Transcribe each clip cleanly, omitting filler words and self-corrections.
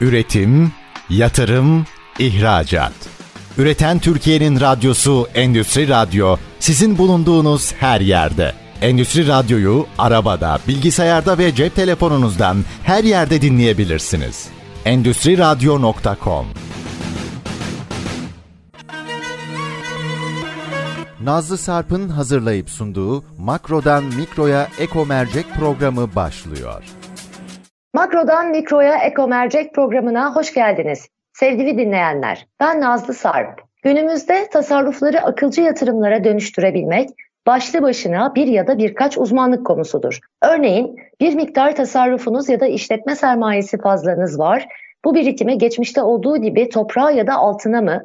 Üretim, yatırım, ihracat. Üreten Türkiye'nin radyosu Endüstri Radyo, sizin bulunduğunuz her yerde. Endüstri Radyo'yu arabada, bilgisayarda ve cep telefonunuzdan her yerde dinleyebilirsiniz. endustriradyo.com. Nazlı Sarp'ın hazırlayıp sunduğu Makrodan Mikroya Ekomercek programı başlıyor. Makrodan Mikroya Ekomercek programına hoş geldiniz. Sevgili dinleyenler, ben Nazlı Sarp. Günümüzde tasarrufları akılcı yatırımlara dönüştürebilmek başlı başına bir ya da birkaç uzmanlık konusudur. Örneğin bir miktar tasarrufunuz ya da işletme sermayesi fazlanız var. Bu birikimi geçmişte olduğu gibi toprağa ya da altına mı,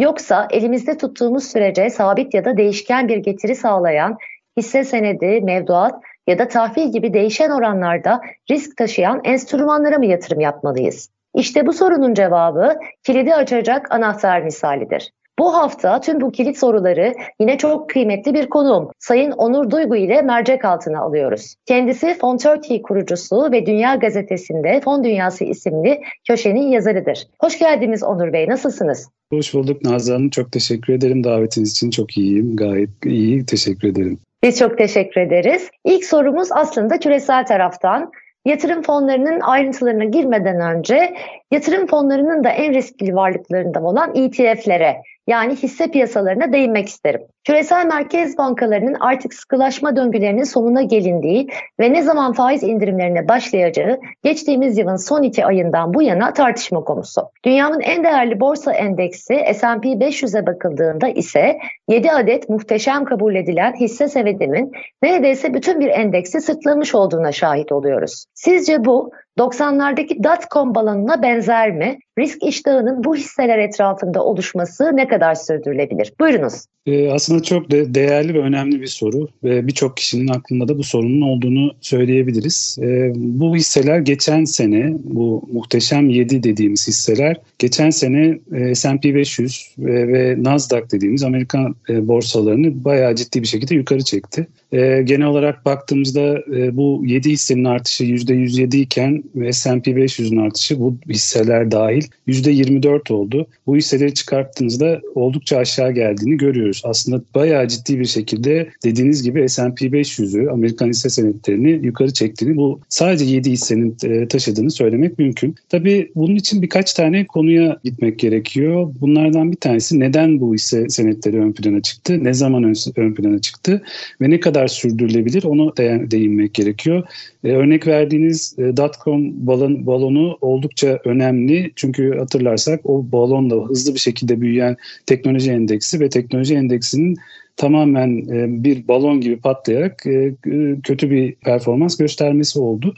yoksa elimizde tuttuğumuz sürece sabit ya da değişken bir getiri sağlayan hisse senedi, mevduat ya da tahvil gibi değişen oranlarda risk taşıyan enstrümanlara mı yatırım yapmalıyız? İşte bu sorunun cevabı kilidi açacak anahtar misalidir. Bu hafta tüm bu kilit soruları yine çok kıymetli bir konuğum Sayın Onur Duygu ile mercek altına alıyoruz. Kendisi FonTurkey kurucusu ve Dünya Gazetesi'nde Fon Dünyası isimli köşenin yazarıdır. Hoş geldiniz Onur Bey, nasılsınız? Hoş bulduk Nazlı Hanım, çok teşekkür ederim davetiniz için. Çok iyiyim, gayet iyi, teşekkür ederim. Biz çok teşekkür ederiz. İlk sorumuz aslında küresel taraftan. Yatırım fonlarının ayrıntılarına girmeden önce yatırım fonlarının da en riskli varlıklarından olan ETF'lere, yani hisse piyasalarına değinmek isterim. Küresel merkez bankalarının artık sıkılaşma döngülerinin sonuna gelindiği ve ne zaman faiz indirimlerine başlayacağı geçtiğimiz yılın son 2 ayından bu yana tartışma konusu. Dünyanın en değerli borsa endeksi S&P 500'e bakıldığında ise 7 adet muhteşem kabul edilen hisse senedinin neredeyse bütün bir endeksi sırtlamış olduğuna şahit oluyoruz. Sizce bu 90'lardaki dot-com balonuna benzer mi? Risk iştahının bu hisseler etrafında oluşması ne kadar sürdürülebilir? Buyurunuz. Aslında çok değerli ve önemli bir soru ve birçok kişinin aklında da bu sorunun olduğunu söyleyebiliriz. Bu hisseler geçen sene, bu muhteşem 7 dediğimiz hisseler geçen sene S&P 500 ve Nasdaq dediğimiz Amerikan borsalarını bayağı ciddi bir şekilde yukarı çekti. Genel olarak baktığımızda bu 7 hissenin artışı %107 iken S&P 500'ün artışı bu hisseler dahil %24 oldu. Bu hisseleri çıkarttığınızda oldukça aşağı geldiğini görüyoruz. Aslında bayağı ciddi bir şekilde dediğiniz gibi S&P 500'ü, Amerikan hisse senetlerini yukarı çektiğini, bu sadece 7 hissenin taşıdığını söylemek mümkün. Tabii bunun için birkaç tane konuya gitmek gerekiyor. Bunlardan bir tanesi neden bu hisse senetleri ön plana çıktı, ne zaman ön plana çıktı ve ne kadar sürdürülebilir, ona değinmek gerekiyor. Örnek verdiğiniz dot-com balonu oldukça önemli. Çünkü hatırlarsak o balonla hızlı bir şekilde büyüyen teknoloji endeksi ve teknoloji endeksinin tamamen bir balon gibi patlayarak kötü bir performans göstermesi oldu.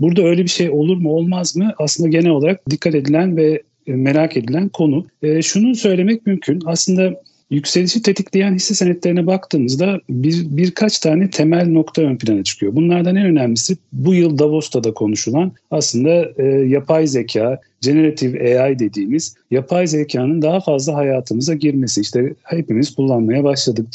Burada öyle bir şey olur mu olmaz mı? Aslında genel olarak dikkat edilen ve merak edilen konu. Şunu söylemek mümkün. Aslında yükselişi tetikleyen hisse senetlerine baktığımızda birkaç tane temel nokta ön plana çıkıyor. Bunlardan en önemlisi bu yıl Davos'ta da konuşulan aslında yapay zeka, generative AI dediğimiz yapay zekanın daha fazla hayatımıza girmesi. İşte hepimiz kullanmaya başladık.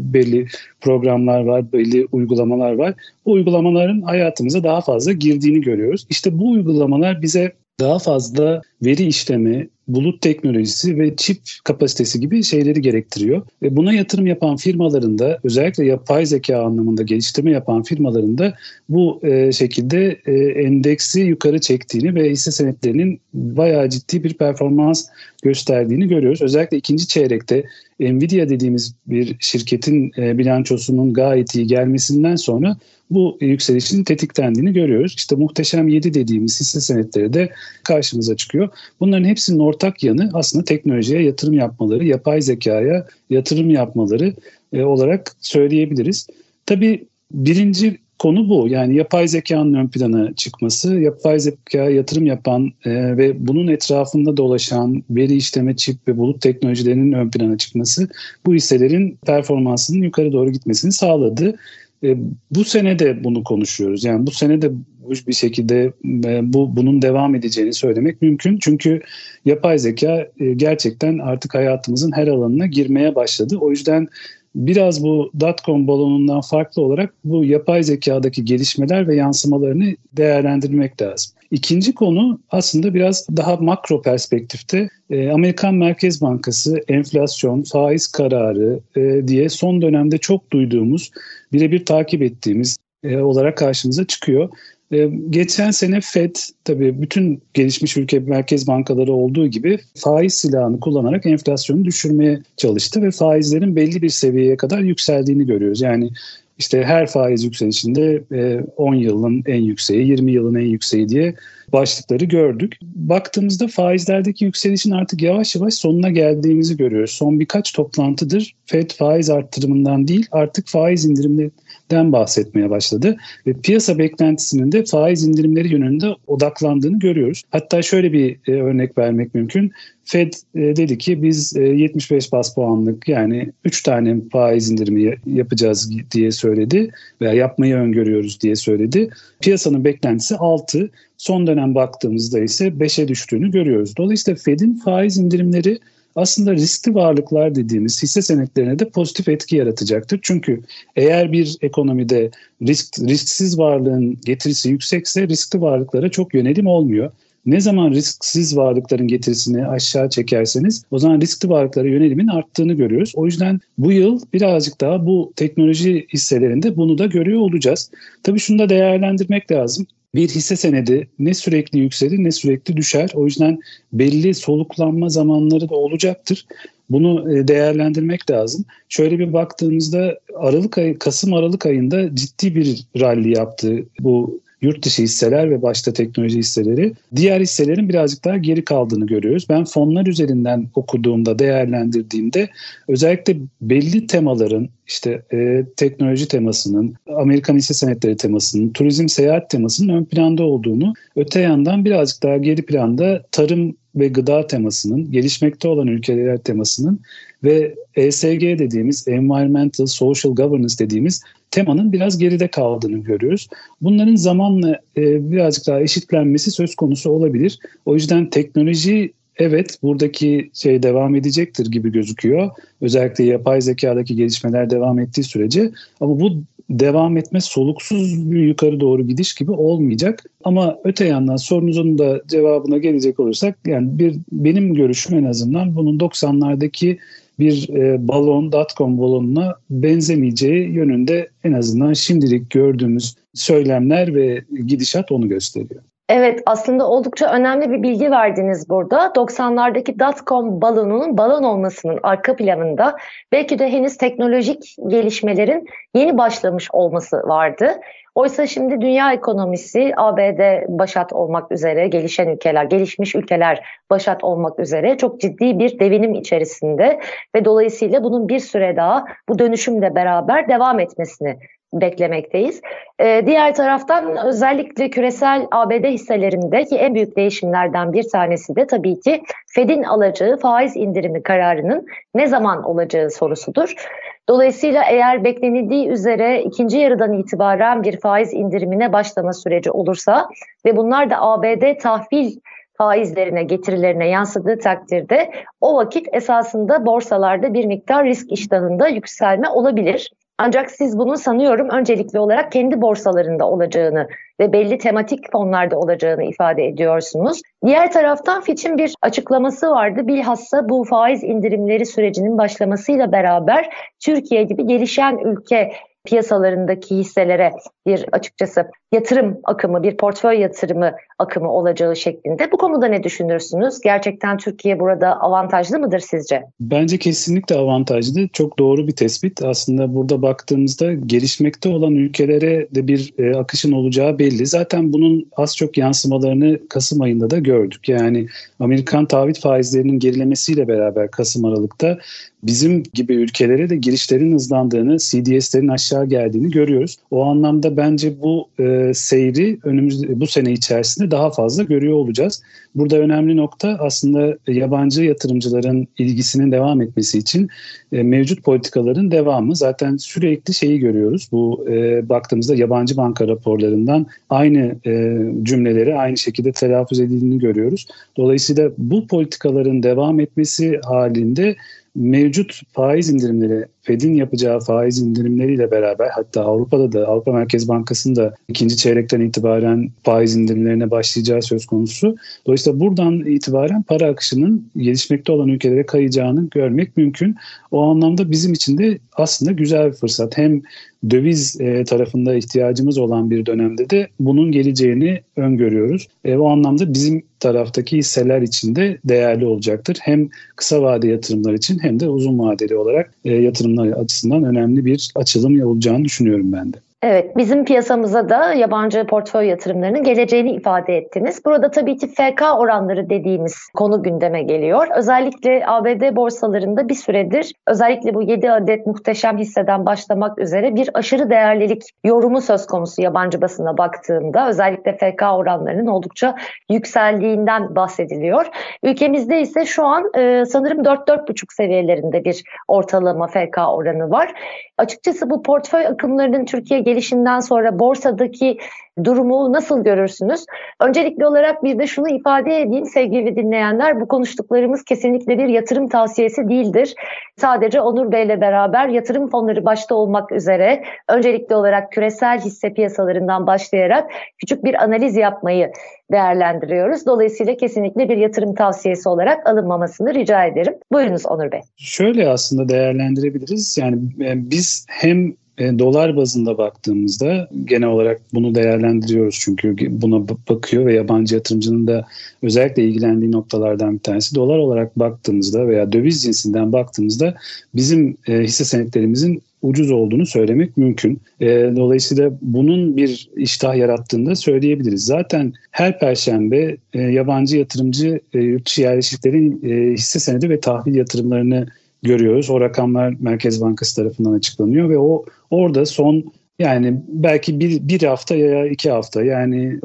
Belli programlar var, belli uygulamalar var. Bu uygulamaların hayatımıza daha fazla girdiğini görüyoruz. İşte bu uygulamalar bize daha fazla veri işlemi, bulut teknolojisi ve çip kapasitesi gibi şeyleri gerektiriyor. Ve buna yatırım yapan firmalarında, özellikle yapay zeka anlamında geliştirme yapan firmalarında bu şekilde endeksi yukarı çektiğini ve hisse senetlerinin bayağı ciddi bir performans gösterdiğini görüyoruz. Özellikle ikinci çeyrekte Nvidia dediğimiz bir şirketin bilançosunun gayet iyi gelmesinden sonra bu yükselişin tetiklendiğini görüyoruz. İşte muhteşem 7 dediğimiz hisse senetleri de karşımıza çıkıyor. Bunların hepsinin ortak yanı aslında teknolojiye yatırım yapmaları, yapay zekaya yatırım yapmaları olarak söyleyebiliriz. Tabii birinci konu bu. Yani yapay zekanın ön plana çıkması, yapay zekaya yatırım yapan ve bunun etrafında dolaşan veri işleme, çip ve bulut teknolojilerinin ön plana çıkması bu hisselerin performansının yukarı doğru gitmesini sağladı. Bu sene de bunu konuşuyoruz. Yani bu sene de bir şekilde bunun devam edeceğini söylemek mümkün. Çünkü yapay zeka gerçekten artık hayatımızın her alanına girmeye başladı. O yüzden biraz bu dot-com balonundan farklı olarak bu yapay zekadaki gelişmeler ve yansımalarını değerlendirmek lazım. İkinci konu aslında biraz daha makro perspektifte Amerikan Merkez Bankası enflasyon, faiz kararı diye son dönemde çok duyduğumuz, birebir takip ettiğimiz olarak karşımıza çıkıyor. Geçen sene FED tabii bütün gelişmiş ülke merkez bankaları olduğu gibi faiz silahını kullanarak enflasyonu düşürmeye çalıştı ve faizlerin belli bir seviyeye kadar yükseldiğini görüyoruz. Yani işte her faiz yükselişinde 10 yılın en yükseği, 20 yılın en yükseği diye başlıkları gördük. Baktığımızda faizlerdeki yükselişin artık yavaş yavaş sonuna geldiğimizi görüyoruz. Son birkaç toplantıdır FED faiz artırımından değil artık faiz indirimlerinden bahsetmeye başladı. Ve piyasa beklentisinin de faiz indirimleri yönünde odaklandığını görüyoruz. Hatta şöyle bir örnek vermek mümkün. FED dedi ki biz 75 bas puanlık yani 3 tane faiz indirimi yapacağız diye söyledi veya yapmayı öngörüyoruz diye söyledi. Piyasanın beklentisi 6. Son dönem baktığımızda ise 5'e düştüğünü görüyoruz. Dolayısıyla FED'in faiz indirimleri aslında riskli varlıklar dediğimiz hisse senetlerine de pozitif etki yaratacaktır. Çünkü eğer bir ekonomide risksiz varlığın getirisi yüksekse riskli varlıklara çok yönelim olmuyor. Ne zaman risksiz varlıkların getirisini aşağı çekerseniz o zaman riskli varlıklara yönelimin arttığını görüyoruz. O yüzden bu yıl birazcık daha bu teknoloji hisselerinde bunu da görüyor olacağız. Tabii şunu da değerlendirmek lazım. Bir hisse senedi ne sürekli yükselir ne sürekli düşer. O yüzden belli soluklanma zamanları da olacaktır. Bunu değerlendirmek lazım. Şöyle bir baktığımızda Kasım-Aralık ayında ciddi bir rally yaptı bu yurt dışı hisseler ve başta teknoloji hisseleri. Diğer hisselerin birazcık daha geri kaldığını görüyoruz. Ben fonlar üzerinden okuduğumda, değerlendirdiğimde özellikle belli temaların, işte teknoloji temasının, Amerikan hisse senetleri temasının, turizm seyahat temasının ön planda olduğunu, öte yandan birazcık daha geri planda tarım ve gıda temasının, gelişmekte olan ülkeler temasının ve ESG dediğimiz Environmental Social Governance dediğimiz temanın biraz geride kaldığını görüyoruz. Bunların zamanla birazcık daha eşitlenmesi söz konusu olabilir. O yüzden teknoloji evet buradaki şey devam edecektir gibi gözüküyor. Özellikle yapay zekadaki gelişmeler devam ettiği sürece ama bu devam etme soluksuz bir yukarı doğru gidiş gibi olmayacak. Ama öte yandan sorunuzun da cevabına gelecek olursak yani benim görüşüm en azından bunun 90'lardaki bir balon, dot-com balonuna benzemeyeceği yönünde en azından şimdilik gördüğümüz söylemler ve gidişat onu gösteriyor. Evet, aslında oldukça önemli bir bilgi verdiniz burada. 90'lardaki dot-com balonunun balon olmasının arka planında belki de henüz teknolojik gelişmelerin yeni başlamış olması vardı. Oysa şimdi dünya ekonomisi ABD başat olmak üzere, gelişen ülkeler, gelişmiş ülkeler başat olmak üzere çok ciddi bir devinim içerisinde ve dolayısıyla bunun bir süre daha bu dönüşümle beraber devam etmesini beklemekteyiz. Diğer taraftan özellikle küresel ABD hisselerindeki en büyük değişimlerden bir tanesi de tabii ki FED'in alacağı faiz indirimi kararının ne zaman olacağı sorusudur. Dolayısıyla eğer beklenildiği üzere ikinci yarıdan itibaren bir faiz indirimine başlama süreci olursa ve bunlar da ABD tahvil faizlerine, getirilerine yansıdığı takdirde o vakit esasında borsalarda bir miktar risk iştahında yükselme olabilir. Ancak siz bunun sanıyorum öncelikli olarak kendi borsalarında olacağını ve belli tematik fonlarda olacağını ifade ediyorsunuz. Diğer taraftan Fitch'in bir açıklaması vardı. Bilhassa bu faiz indirimleri sürecinin başlamasıyla beraber Türkiye gibi gelişen ülke piyasalarındaki hisselere bir açıkçası yatırım akımı, bir portföy yatırımı akımı olacağı şeklinde. Bu konuda ne düşünürsünüz? Gerçekten Türkiye burada avantajlı mıdır sizce? Bence kesinlikle avantajlı. Çok doğru bir tespit. Aslında burada baktığımızda gelişmekte olan ülkelere de bir akışın olacağı belli. Zaten bunun az çok yansımalarını Kasım ayında da gördük. Yani Amerikan tahvil faizlerinin gerilemesiyle beraber Kasım-Aralık'ta bizim gibi ülkelere de girişlerin hızlandığını, CDS'lerin aşağı geldiğini görüyoruz. O anlamda bence bu seyri bu sene içerisinde daha fazla görüyor olacağız. Burada önemli nokta aslında yabancı yatırımcıların ilgisinin devam etmesi için mevcut politikaların devamı. Zaten sürekli şeyi görüyoruz. Bu baktığımızda yabancı banka raporlarından aynı cümleleri aynı şekilde telaffuz edildiğini görüyoruz. Dolayısıyla bu politikaların devam etmesi halinde mevcut faiz indirimleri, FED'in yapacağı faiz indirimleriyle beraber, hatta Avrupa'da da, Avrupa Merkez Bankası'nın da ikinci çeyrekten itibaren faiz indirimlerine başlayacağı söz konusu. Dolayısıyla buradan itibaren para akışının gelişmekte olan ülkelere kayacağını görmek mümkün. O anlamda bizim için de aslında güzel bir fırsat. Hem döviz tarafında ihtiyacımız olan bir dönemde de bunun geleceğini öngörüyoruz. O anlamda bizim taraftaki hisseler için de değerli olacaktır. Hem kısa vade yatırımlar için hem de uzun vadeli olarak yatırımlar açısından önemli bir açılım olacağını düşünüyorum ben de. Evet, bizim piyasamıza da yabancı portföy yatırımlarının geleceğini ifade ettiniz. Burada tabii ki FK oranları dediğimiz konu gündeme geliyor. Özellikle ABD borsalarında bir süredir özellikle bu 7 adet muhteşem hisseden başlamak üzere bir aşırı değerlilik yorumu söz konusu yabancı basına baktığımda. Özellikle FK oranlarının oldukça yükseldiğinden bahsediliyor. Ülkemizde ise şu an sanırım 4-4,5 seviyelerinde bir ortalama FK oranı var. Açıkçası bu portföy akımlarının Türkiye'ye gelişinden sonra borsadaki durumu nasıl görürsünüz? Öncelikli olarak bir de şunu ifade edeyim sevgili dinleyenler, bu konuştuklarımız kesinlikle bir yatırım tavsiyesi değildir. Sadece Onur Bey'le beraber yatırım fonları başta olmak üzere öncelikli olarak küresel hisse piyasalarından başlayarak küçük bir analiz yapmayı değerlendiriyoruz. Dolayısıyla kesinlikle bir yatırım tavsiyesi olarak alınmamasını rica ederim. Buyurunuz Onur Bey. Şöyle aslında değerlendirebiliriz. Yani biz hem dolar bazında baktığımızda genel olarak bunu değerlendiriyoruz, çünkü buna bakıyor ve yabancı yatırımcının da özellikle ilgilendiği noktalardan bir tanesi. Dolar olarak baktığımızda veya döviz cinsinden baktığımızda bizim hisse senetlerimizin ucuz olduğunu söylemek mümkün. Dolayısıyla bunun bir iştah yarattığını da söyleyebiliriz. Zaten her perşembe yabancı yatırımcı yurt dışı yerleşiklerin hisse senedi ve tahvil yatırımlarını görüyoruz. O rakamlar Merkez Bankası tarafından açıklanıyor ve orada son yani belki bir hafta ya 2 hafta yani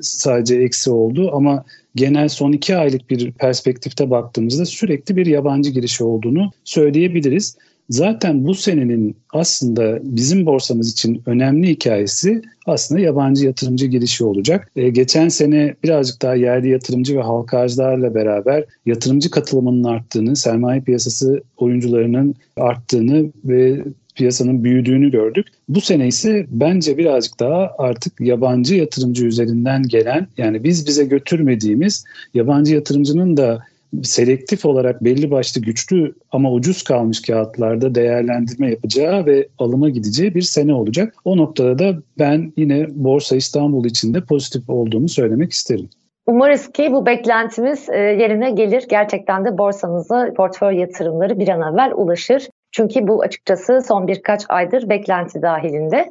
sadece eksi oldu ama genel son 2 aylık bir perspektifte baktığımızda sürekli bir yabancı girişi olduğunu söyleyebiliriz. Zaten bu senenin aslında bizim borsamız için önemli hikayesi aslında yabancı yatırımcı girişi olacak. Geçen sene birazcık daha yerli yatırımcı ve halka arzlarla beraber yatırımcı katılımının arttığını, sermaye piyasası oyuncularının arttığını ve piyasanın büyüdüğünü gördük. Bu sene ise bence birazcık daha artık yabancı yatırımcı üzerinden gelen, yani biz bize götürmediğimiz yabancı yatırımcının da selektif olarak belli başlı güçlü ama ucuz kalmış kağıtlarda değerlendirme yapacağı ve alıma gideceği bir sene olacak. O noktada da ben yine Borsa İstanbul için de pozitif olduğumu söylemek isterim. Umarız ki bu beklentimiz yerine gelir. Gerçekten de borsamıza portföy yatırımları bir an evvel ulaşır. Çünkü bu açıkçası son birkaç aydır beklenti dahilinde.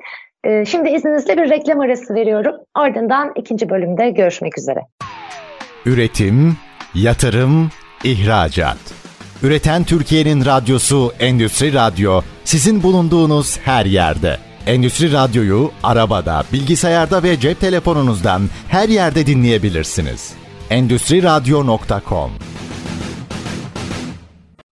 Şimdi izninizle bir reklam arası veriyorum. Ardından ikinci bölümde görüşmek üzere. Üretim, yatırım, ihracat. Üreten Türkiye'nin radyosu Endüstri Radyo, sizin bulunduğunuz her yerde. Endüstri Radyo'yu arabada, bilgisayarda ve cep telefonunuzdan her yerde dinleyebilirsiniz. endustriradyo.com.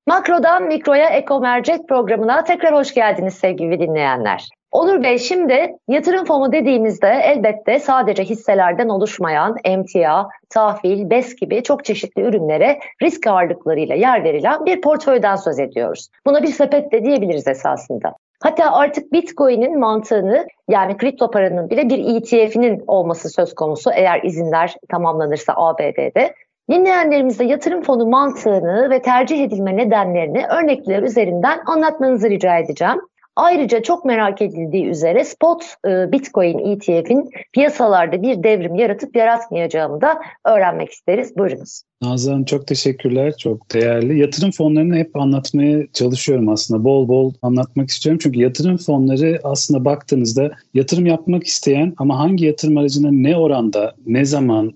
Makrodan Mikroya Ekomercek programına tekrar hoş geldiniz sevgili dinleyenler. Onur Bey, şimdi yatırım fonu dediğimizde elbette sadece hisselerden oluşmayan emtia, tahvil, BES gibi çok çeşitli ürünlere risk ağırlıklarıyla yer verilen bir portföyden söz ediyoruz. Buna bir sepet de diyebiliriz esasında. Hatta artık Bitcoin'in mantığını, yani kripto paranın bile bir ETF'nin olması söz konusu eğer izinler tamamlanırsa ABD'de. Dinleyenlerimize yatırım fonu mantığını ve tercih edilme nedenlerini örnekler üzerinden anlatmanızı rica edeceğim. Ayrıca çok merak edildiği üzere spot Bitcoin ETF'in piyasalarda bir devrim yaratıp yaratmayacağını da öğrenmek isteriz. Buyurunuz. Nazlı Hanım, çok teşekkürler. Çok değerli. Yatırım fonlarını hep anlatmaya çalışıyorum aslında. Bol bol anlatmak istiyorum. Çünkü yatırım fonları aslında baktığınızda yatırım yapmak isteyen ama hangi yatırım aracına ne oranda, ne zaman,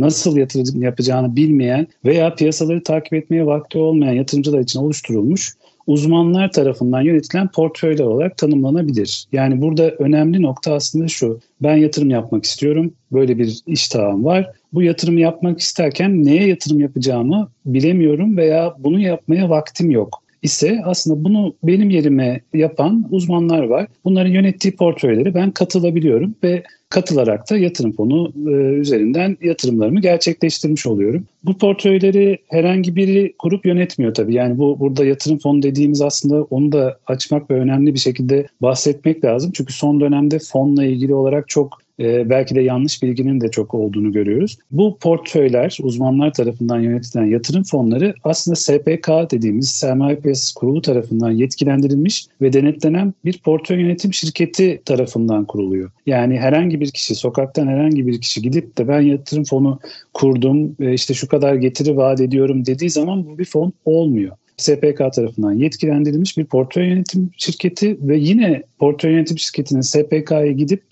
nasıl yatırım yapacağını bilmeyen veya piyasaları takip etmeye vakti olmayan yatırımcılar için oluşturulmuş uzmanlar tarafından yönetilen portföyler olarak tanımlanabilir. Yani burada önemli nokta aslında şu: ben yatırım yapmak istiyorum, böyle bir iştahım var. Bu yatırımı yapmak isterken neye yatırım yapacağımı bilemiyorum veya bunu yapmaya vaktim yok ise aslında bunu benim yerime yapan uzmanlar var. Bunların yönettiği portföylere ben katılabiliyorum ve katılarak da yatırım fonu üzerinden yatırımlarımı gerçekleştirmiş oluyorum. Bu portföyleri herhangi biri kurup yönetmiyor tabii. Yani burada yatırım fonu dediğimiz aslında onu da açmak ve önemli bir şekilde bahsetmek lazım. Çünkü son dönemde fonla ilgili olarak çok belki de yanlış bilginin de çok olduğunu görüyoruz. Bu portföyler, uzmanlar tarafından yönetilen yatırım fonları aslında SPK dediğimiz Sermaye Piyasası Kurulu tarafından yetkilendirilmiş ve denetlenen bir portföy yönetim şirketi tarafından kuruluyor. Yani herhangi bir kişi, sokaktan herhangi bir kişi gidip de ben yatırım fonu kurdum, işte şu kadar getiri vaat ediyorum dediği zaman bu bir fon olmuyor. SPK tarafından yetkilendirilmiş bir portföy yönetim şirketi ve yine portföy yönetim şirketinin SPK'ya gidip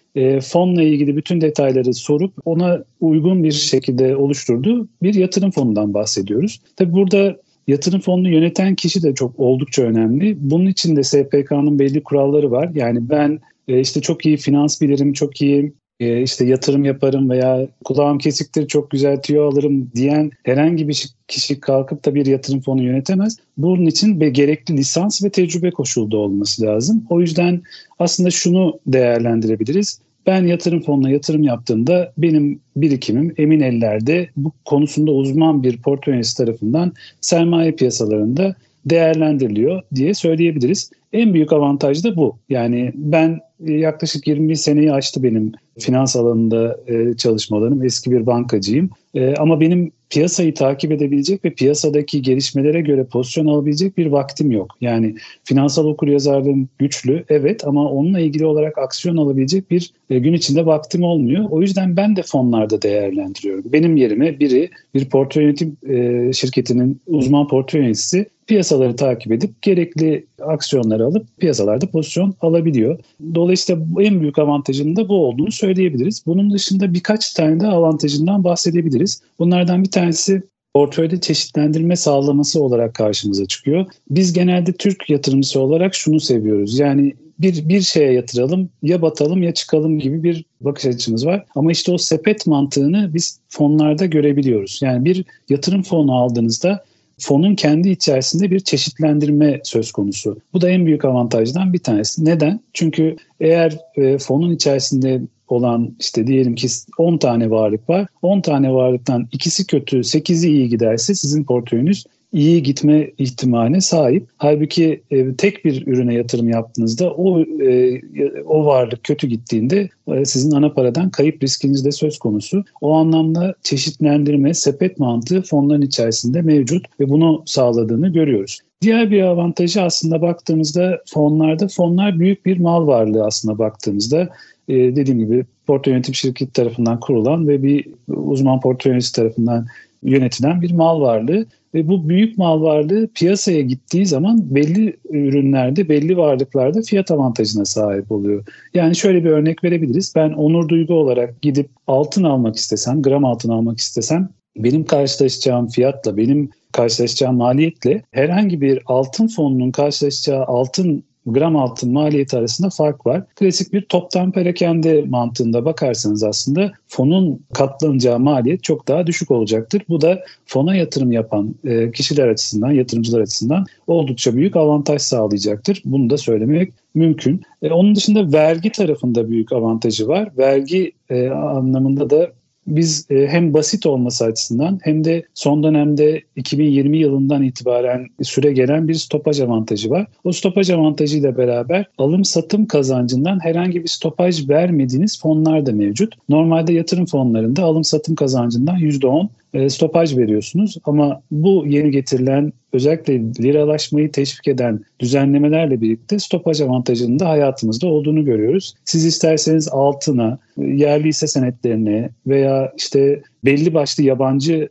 fonla ilgili bütün detayları sorup ona uygun bir şekilde oluşturduğu bir yatırım fonundan bahsediyoruz. Tabii burada yatırım fonunu yöneten kişi de çok oldukça önemli. Bunun için de SPK'nın belli kuralları var. Yani ben işte çok iyi finans bilirim, çok iyi işte yatırım yaparım veya kulağım kesiktir çok güzel tüyo alırım diyen herhangi bir kişi kalkıp da bir yatırım fonu yönetemez. Bunun için gerekli lisans ve tecrübe koşulu da olması lazım. O yüzden aslında şunu değerlendirebiliriz. Ben yatırım fonuna yatırım yaptığımda benim birikimim emin ellerde, bu konusunda uzman bir portföy yöneticisi tarafından sermaye piyasalarında değerlendiriliyor diye söyleyebiliriz. En büyük avantaj da bu. Yani ben yaklaşık 20 seneyi aştı benim finans alanında çalışmalarım. Eski bir bankacıyım. Ama benim piyasayı takip edebilecek ve piyasadaki gelişmelere göre pozisyon alabilecek bir vaktim yok. Yani finansal okuryazarlığım güçlü, evet, ama onunla ilgili olarak aksiyon alabilecek bir gün içinde vaktim olmuyor. O yüzden ben de fonlarda değerlendiriyorum. Benim yerime biri, bir portföy yönetim şirketinin uzman portföy yöneticisi piyasaları takip edip gerekli aksiyonları alıp piyasalarda pozisyon alabiliyor. Dolayısıyla en büyük avantajının da bu olduğunu söyleyebiliriz. Bunun dışında birkaç tane de avantajından bahsedebiliriz. Bunlardan bir tanesi portföyde çeşitlendirme sağlaması olarak karşımıza çıkıyor. Biz genelde Türk yatırımcısı olarak şunu seviyoruz. Yani bir şeye yatıralım, ya batalım ya çıkalım gibi bir bakış açımız var. Ama işte o sepet mantığını biz fonlarda görebiliyoruz. Yani bir yatırım fonu aldığınızda fonun kendi içerisinde bir çeşitlendirme söz konusu. Bu da en büyük avantajdan bir tanesi. Neden? Çünkü eğer fonun içerisinde olan işte diyelim ki 10 tane varlık var. 10 tane varlıktan ikisi kötü, 8'i iyi giderse sizin portföyünüz iyi gitme ihtimaline sahip. Halbuki tek bir ürüne yatırım yaptığınızda o varlık kötü gittiğinde sizin ana paradan kayıp riskiniz de söz konusu. O anlamda çeşitlendirme, sepet mantığı fonların içerisinde mevcut ve bunu sağladığını görüyoruz. Diğer bir avantajı aslında baktığımızda fonlar büyük bir mal varlığı aslında baktığımızda. Dediğim gibi portföy yönetim şirketi tarafından kurulan ve bir uzman portföy yöneticisi tarafından yönetilen bir mal varlığı. Ve bu büyük mal varlığı piyasaya gittiği zaman belli ürünlerde, belli varlıklarda fiyat avantajına sahip oluyor. Yani şöyle bir örnek verebiliriz. Ben Onur Duygu olarak gidip altın almak istesem, gram altın almak istesem, benim karşılaşacağım fiyatla, benim karşılaşacağım maliyetle herhangi bir altın fonunun karşılaşacağı gram altın maliyeti arasında fark var. Klasik bir toptan perakende mantığında bakarsanız aslında fonun katlanacağı maliyet çok daha düşük olacaktır. Bu da fona yatırım yapan kişiler açısından, yatırımcılar açısından oldukça büyük avantaj sağlayacaktır. Bunu da söylemek mümkün. Onun dışında vergi tarafında büyük avantajı var. Vergi anlamında da biz hem basit olması açısından hem de son dönemde 2020 yılından itibaren süre gelen bir stopaj avantajı var. O stopaj avantajıyla beraber alım-satım kazancından herhangi bir stopaj vermediğiniz fonlar da mevcut. Normalde yatırım fonlarında alım-satım kazancından %10 stopaj veriyorsunuz ama bu yeni getirilen özellikle liralaşmayı teşvik eden düzenlemelerle birlikte stopaj avantajının da hayatımızda olduğunu görüyoruz. Siz isterseniz altına, yerli hisse senetlerine veya işte belli başlı yabancı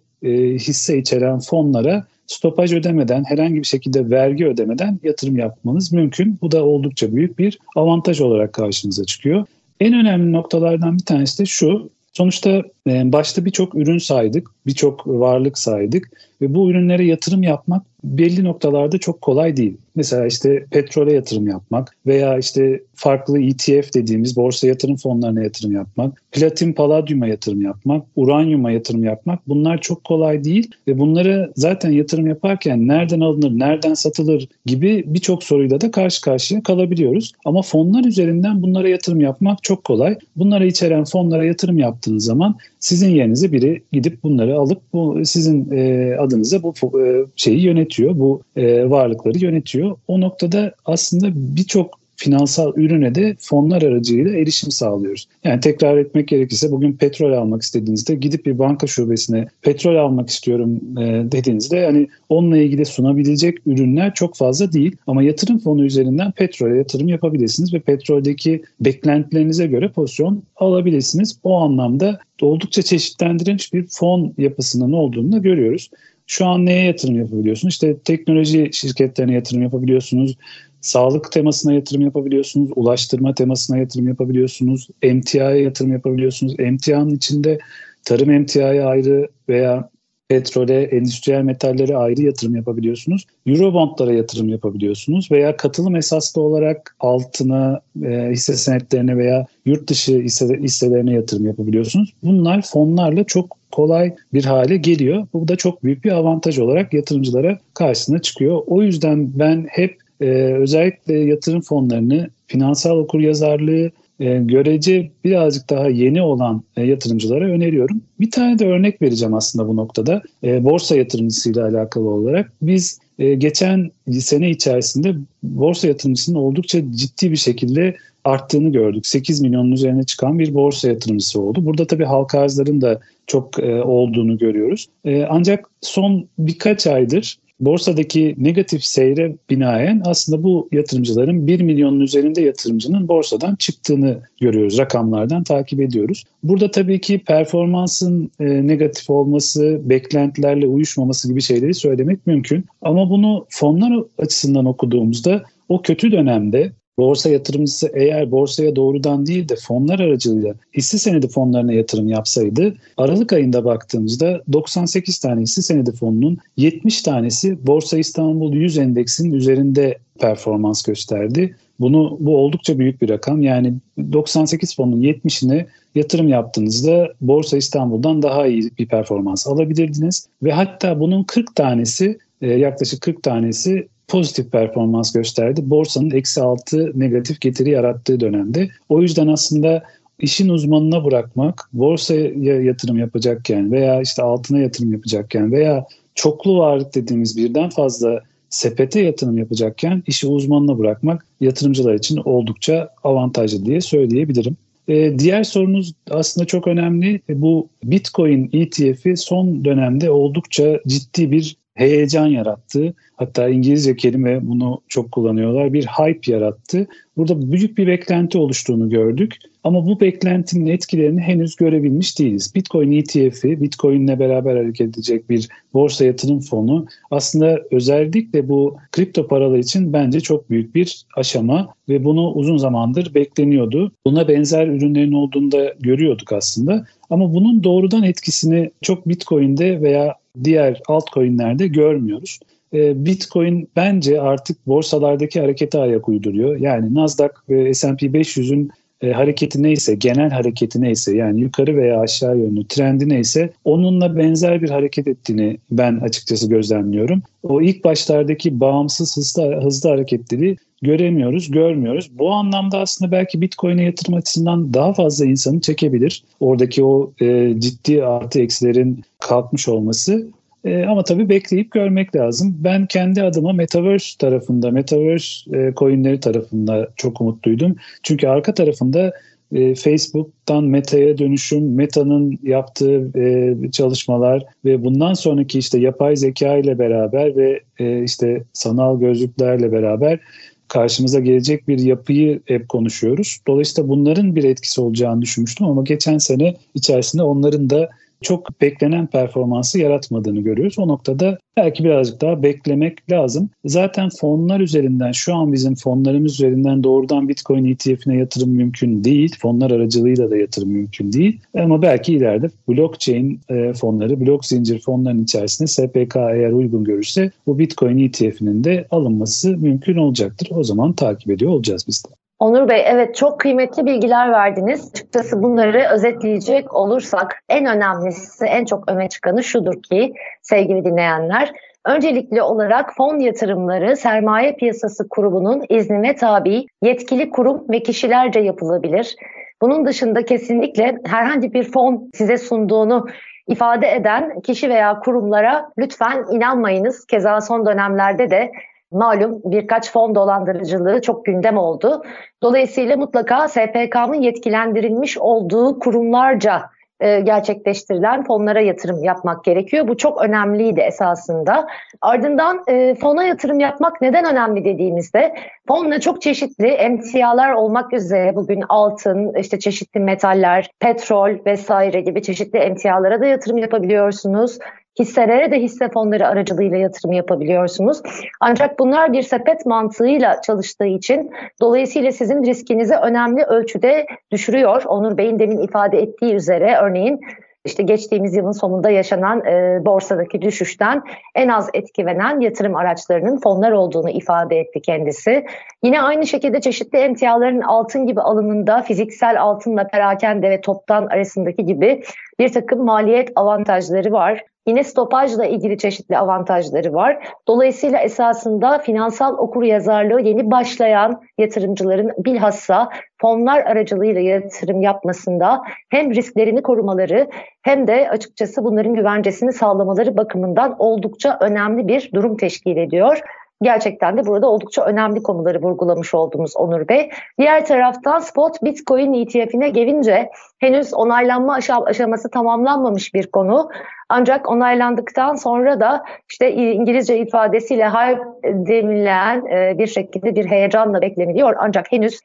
hisse içeren fonlara stopaj ödemeden, herhangi bir şekilde vergi ödemeden yatırım yapmanız mümkün. Bu da oldukça büyük bir avantaj olarak karşımıza çıkıyor. En önemli noktalardan bir tanesi de şu. Sonuçta başta birçok ürün saydık, birçok varlık saydık. Ve bu ürünlere yatırım yapmak belli noktalarda çok kolay değil. Mesela işte petrole yatırım yapmak veya işte farklı ETF dediğimiz borsa yatırım fonlarına yatırım yapmak, platin paladyuma yatırım yapmak, uranyuma yatırım yapmak bunlar çok kolay değil. Ve bunlara zaten yatırım yaparken nereden alınır, nereden satılır gibi birçok soruyla da karşı karşıya kalabiliyoruz. Ama fonlar üzerinden bunlara yatırım yapmak çok kolay. Bunlara içeren fonlara yatırım yaptığınız zaman sizin yerinize biri gidip bunları alıp bu sizin adınıza bu şeyi yönetiyor, bu varlıkları yönetiyor. O noktada aslında birçok finansal ürüne de fonlar aracıyla erişim sağlıyoruz. Yani tekrar etmek gerekirse bugün petrol almak istediğinizde gidip bir banka şubesine petrol almak istiyorum dediğinizde yani onunla ilgili sunabilecek ürünler çok fazla değil. Ama yatırım fonu üzerinden petrole yatırım yapabilirsiniz ve petroldeki beklentilerinize göre pozisyon alabilirsiniz. O anlamda oldukça çeşitlendirilmiş bir fon yapısının olduğunu da görüyoruz. Şu an neye yatırım yapabiliyorsunuz? İşte teknoloji şirketlerine yatırım yapabiliyorsunuz. Sağlık temasına yatırım yapabiliyorsunuz, ulaştırma temasına yatırım yapabiliyorsunuz, emtiaya yatırım yapabiliyorsunuz. Emtianın içinde tarım emtiaya ayrı veya petrole, endüstriyel metallere ayrı yatırım yapabiliyorsunuz. Eurobondlara yatırım yapabiliyorsunuz veya katılım esaslı olarak altına, hisse senetlerine veya yurt dışı hisselerine yatırım yapabiliyorsunuz. Bunlar fonlarla çok kolay bir hale geliyor. Bu da çok büyük bir avantaj olarak yatırımcılara karşısına çıkıyor. O yüzden ben hep özellikle yatırım fonlarını finansal okuryazarlığı görece birazcık daha yeni olan yatırımcılara öneriyorum. Bir tane de örnek vereceğim aslında bu noktada. Borsa yatırımcısıyla alakalı olarak biz geçen sene içerisinde borsa yatırımcısının oldukça ciddi bir şekilde arttığını gördük. 8 milyonun üzerine çıkan bir borsa yatırımcısı oldu. Burada tabii halka arzların da çok olduğunu görüyoruz. Ancak son birkaç aydır borsadaki negatif seyre binaen aslında bu yatırımcıların 1 milyonun üzerinde yatırımcının borsadan çıktığını görüyoruz. Rakamlardan takip ediyoruz. Burada tabii ki performansın negatif olması, beklentilerle uyuşmaması gibi şeyleri söylemek mümkün. Ama bunu fonlar açısından okuduğumuzda o kötü dönemde borsa yatırımcısı eğer borsaya doğrudan değil de fonlar aracılığıyla hisse senedi fonlarına yatırım yapsaydı Aralık ayında baktığımızda 98 tane hisse senedi fonunun 70 tanesi Borsa İstanbul 100 endeksinin üzerinde performans gösterdi. Bu oldukça büyük bir rakam. Yani 98 fonun 70'ine yatırım yaptığınızda Borsa İstanbul'dan daha iyi bir performans alabilirdiniz ve hatta bunun yaklaşık 40 tanesi pozitif performans gösterdi. Borsanın -6 negatif getiri yarattığı dönemde. O yüzden aslında işin uzmanına bırakmak, borsaya yatırım yapacakken veya işte altına yatırım yapacakken veya çoklu varlık dediğimiz birden fazla sepete yatırım yapacakken işi uzmanına bırakmak yatırımcılar için oldukça avantajlı diye söyleyebilirim. Diğer sorunuz aslında çok önemli. Bu Bitcoin ETF'i son dönemde oldukça ciddi bir heyecan yarattı. Hatta İngilizce kelime bunu çok kullanıyorlar. Bir hype yarattı. Burada büyük bir beklenti oluştuğunu gördük. Ama bu beklentinin etkilerini henüz görebilmiş değiliz. Bitcoin ETF'i, Bitcoin'le beraber hareket edecek bir borsa yatırım fonu aslında özellikle bu kripto paralar için bence çok büyük bir aşama ve bunu uzun zamandır bekleniyordu. Buna benzer ürünlerin olduğunu da görüyorduk aslında. Ama bunun doğrudan etkisini çok Bitcoin'de veya diğer altcoin'lerde görmüyoruz. Bitcoin bence artık borsalardaki harekete ayak uyduruyor. Yani Nasdaq ve S&P 500'ün hareketi neyse, genel hareketi neyse yani yukarı veya aşağı yönlü trendi neyse onunla benzer bir hareket ettiğini ben açıkçası gözlemliyorum. O ilk başlardaki bağımsız hızlı hareketliliği görmüyoruz. Bu anlamda aslında belki Bitcoin'e yatırım açısından daha fazla insanı çekebilir. Oradaki o ciddi artı eksilerin kalkmış olması. Ama tabii bekleyip görmek lazım. Ben kendi adıma Metaverse coinleri tarafında çok umutluydum. Çünkü arka tarafında Facebook'tan Meta'ya dönüşüm, Meta'nın yaptığı çalışmalar ve bundan sonraki işte yapay zeka ile beraber ve işte sanal gözlüklerle beraber karşımıza gelecek bir yapıyı hep konuşuyoruz. Dolayısıyla bunların bir etkisi olacağını düşünmüştüm ama geçen sene içerisinde onların da çok beklenen performansı yaratmadığını görüyoruz. O noktada belki birazcık daha beklemek lazım. Zaten fonlar üzerinden, şu an bizim fonlarımız üzerinden doğrudan Bitcoin ETF'ine yatırım mümkün değil. Fonlar aracılığıyla da yatırım mümkün değil. Ama belki ileride blockchain fonları, blok zincir fonlarının içerisinde SPK eğer uygun görürse bu Bitcoin ETF'inin de alınması mümkün olacaktır. O zaman takip ediyor olacağız biz de. Onur Bey, evet, çok kıymetli bilgiler verdiniz. Açıkçası bunları özetleyecek olursak en önemlisi, en çok öne çıkanı şudur ki sevgili dinleyenler, öncelikli olarak fon yatırımları sermaye piyasası kurulunun iznine tabi yetkili kurum ve kişilerce yapılabilir. Bunun dışında kesinlikle herhangi bir fon size sunduğunu ifade eden kişi veya kurumlara lütfen inanmayınız. Keza son dönemlerde de malum birkaç fon dolandırıcılığı çok gündem oldu. Dolayısıyla mutlaka SPK'nın yetkilendirilmiş olduğu kurumlarca gerçekleştirilen fonlara yatırım yapmak gerekiyor. Bu çok önemliydi esasında. Ardından fona yatırım yapmak neden önemli dediğimizde fonla çok çeşitli emtialar olmak üzere bugün altın, işte çeşitli metaller, petrol vesaire gibi çeşitli emtialara da yatırım yapabiliyorsunuz. Hisselere de hisse fonları aracılığıyla yatırım yapabiliyorsunuz. Ancak bunlar bir sepet mantığıyla çalıştığı için dolayısıyla sizin riskinizi önemli ölçüde düşürüyor. Onur Bey'in demin ifade ettiği üzere örneğin işte geçtiğimiz yılın sonunda yaşanan borsadaki düşüşten en az etkilenen yatırım araçlarının fonlar olduğunu ifade etti kendisi. Yine aynı şekilde çeşitli emtiaların altın gibi alımında fiziksel altınla perakende ve toptan arasındaki gibi bir takım maliyet avantajları var. Yine stopajla ilgili çeşitli avantajları var. Dolayısıyla esasında finansal okuryazarlığı yeni başlayan yatırımcıların bilhassa fonlar aracılığıyla yatırım yapmasında hem risklerini korumaları hem de açıkçası bunların güvencesini sağlamaları bakımından oldukça önemli bir durum teşkil ediyor. Gerçekten de burada oldukça önemli konuları vurgulamış olduğumuz Onur Bey. Diğer taraftan spot Bitcoin ETF'ine gelince henüz onaylanma aşaması tamamlanmamış bir konu. Ancak onaylandıktan sonra da işte İngilizce ifadesiyle hype denilen bir şekilde bir heyecanla bekleniliyor. Ancak henüz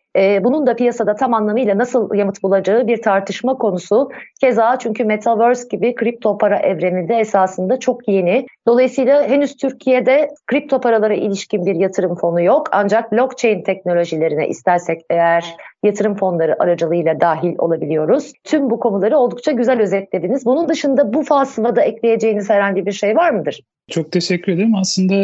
bunun da piyasada tam anlamıyla nasıl yanıt bulacağı bir tartışma konusu. Keza çünkü Metaverse gibi kripto para evreni de esasında çok yeni. Dolayısıyla henüz Türkiye'de kripto paralara ilişkin bir yatırım fonu yok. Ancak blockchain teknolojilerine istersek eğer yatırım fonları aracılığıyla dahil olabiliyoruz. Tüm bu konuları oldukça güzel özetlediniz. Bunun dışında bu fasla da ekleyeceğiniz herhangi bir şey var mıdır? Çok teşekkür ederim. Aslında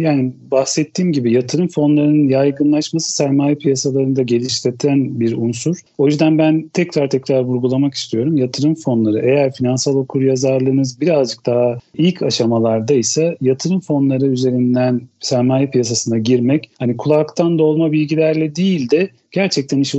yani bahsettiğim gibi yatırım fonlarının yaygınlaşması sermaye piyasalarını da geliştiren bir unsur. O yüzden ben tekrar vurgulamak istiyorum. Yatırım fonları eğer finansal okuryazarlığınız birazcık daha ilk aşamalarda ise yatırım fonları üzerinden sermaye piyasasına girmek hani kulaktan dolma bilgilerle değil de gerçekten işi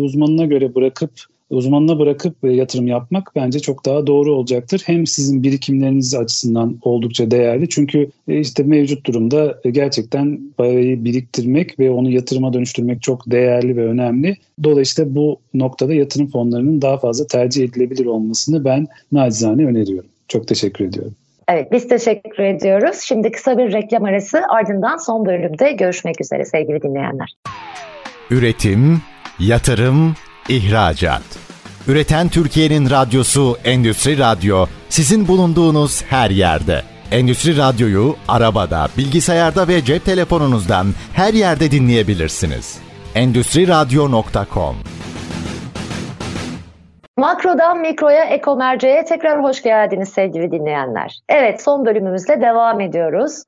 uzmanına bırakıp yatırım yapmak bence çok daha doğru olacaktır. Hem sizin birikimleriniz açısından oldukça değerli. Çünkü işte mevcut durumda gerçekten parayı biriktirmek ve onu yatırıma dönüştürmek çok değerli ve önemli. Dolayısıyla bu noktada yatırım fonlarının daha fazla tercih edilebilir olmasını ben nacizane öneriyorum. Çok teşekkür ediyorum. Evet, biz teşekkür ediyoruz. Şimdi kısa bir reklam arası, ardından son bölümde görüşmek üzere sevgili dinleyenler. Üretim, yatırım, İhracat. Üreten Türkiye'nin radyosu Endüstri Radyo, sizin bulunduğunuz her yerde. Endüstri Radyo'yu arabada, bilgisayarda ve cep telefonunuzdan her yerde dinleyebilirsiniz. endustriradyo.com. Makrodan Mikroya Ekomerceğe tekrar hoş geldiniz sevgili dinleyenler. Evet, son bölümümüzle devam ediyoruz.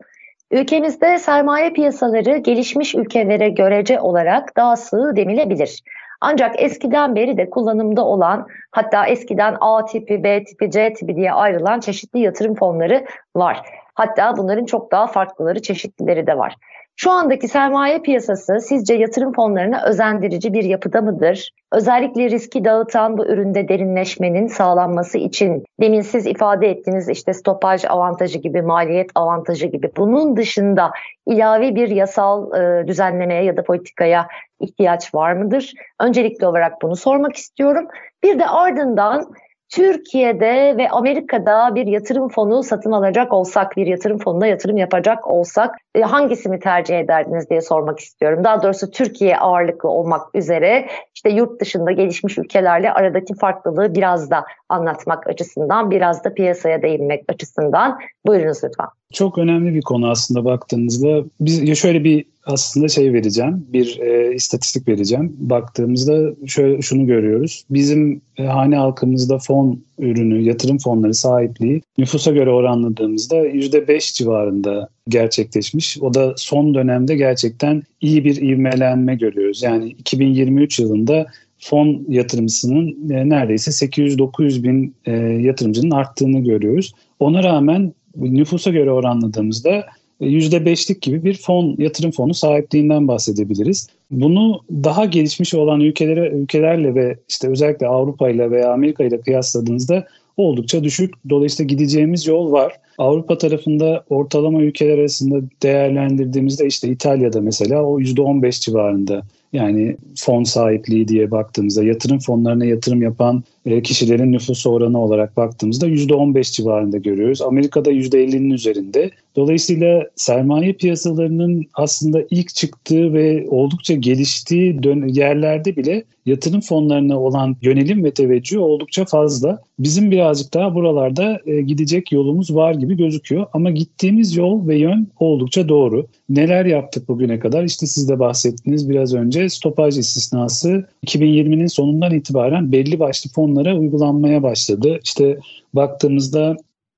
Ülkemizde sermaye piyasaları gelişmiş ülkelere görece olarak daha sığ denilebilir. Ancak eskiden beri de kullanımda olan, hatta eskiden A tipi, B tipi, C tipi diye ayrılan çeşitli yatırım fonları var. Hatta bunların çok daha farklıları, çeşitlileri de var. Şu andaki sermaye piyasası sizce yatırım fonlarına özendirici bir yapıda mıdır? Özellikle riski dağıtan bu üründe derinleşmenin sağlanması için demin siz ifade ettiğiniz işte stopaj avantajı gibi, maliyet avantajı gibi bunun dışında ilave bir yasal düzenlemeye ya da politikaya ihtiyaç var mıdır? Öncelikli olarak bunu sormak istiyorum. Bir de ardından Türkiye'de ve Amerika'da bir yatırım fonu satın alacak olsak, bir yatırım fonuna yatırım yapacak olsak hangisini tercih ederdiniz diye sormak istiyorum. Daha doğrusu Türkiye ağırlıklı olmak üzere işte yurt dışında gelişmiş ülkelerle aradaki farklılığı biraz da anlatmak açısından, biraz da piyasaya değinmek açısından. Buyurunuz lütfen. Çok önemli bir konu aslında baktığımızda. Biz şöyle bir aslında vereceğim, bir istatistik vereceğim. Baktığımızda şöyle şunu görüyoruz. Bizim hane halkımızda fon ürünü, yatırım fonları sahipliği nüfusa göre oranladığımızda %5 civarında gerçekleşmiş. O da son dönemde gerçekten iyi bir ivmelenme görüyoruz. Yani 2023 yılında fon yatırımcısının neredeyse 800-900 bin yatırımcının arttığını görüyoruz. Ona rağmen nüfusa göre oranladığımızda %5'lik gibi bir fon, yatırım fonu sahipliğinden bahsedebiliriz. Bunu daha gelişmiş olan ülkelerle ve işte özellikle Avrupa ile veya Amerika ile kıyasladığınızda oldukça düşük. Dolayısıyla gideceğimiz yol var. Avrupa tarafında ortalama ülkeler arasında değerlendirdiğimizde işte İtalya'da mesela o %15 civarında. Yani fon sahipliği diye baktığımızda yatırım fonlarına yatırım yapan kişilerin nüfus oranı olarak baktığımızda %15 civarında görüyoruz. Amerika'da %50'nin üzerinde. Dolayısıyla sermaye piyasalarının aslında ilk çıktığı ve oldukça geliştiği yerlerde bile yatırım fonlarına olan yönelim ve teveccüh oldukça fazla. Bizim birazcık daha buralarda gidecek yolumuz var gibi gözüküyor ama gittiğimiz yol ve yön oldukça doğru. Neler yaptık bugüne kadar? İşte siz de bahsettiniz biraz önce, stopaj istisnası 2020'nin sonundan itibaren belli başlı fonlara uygulanmaya başladı. İşte baktığımızda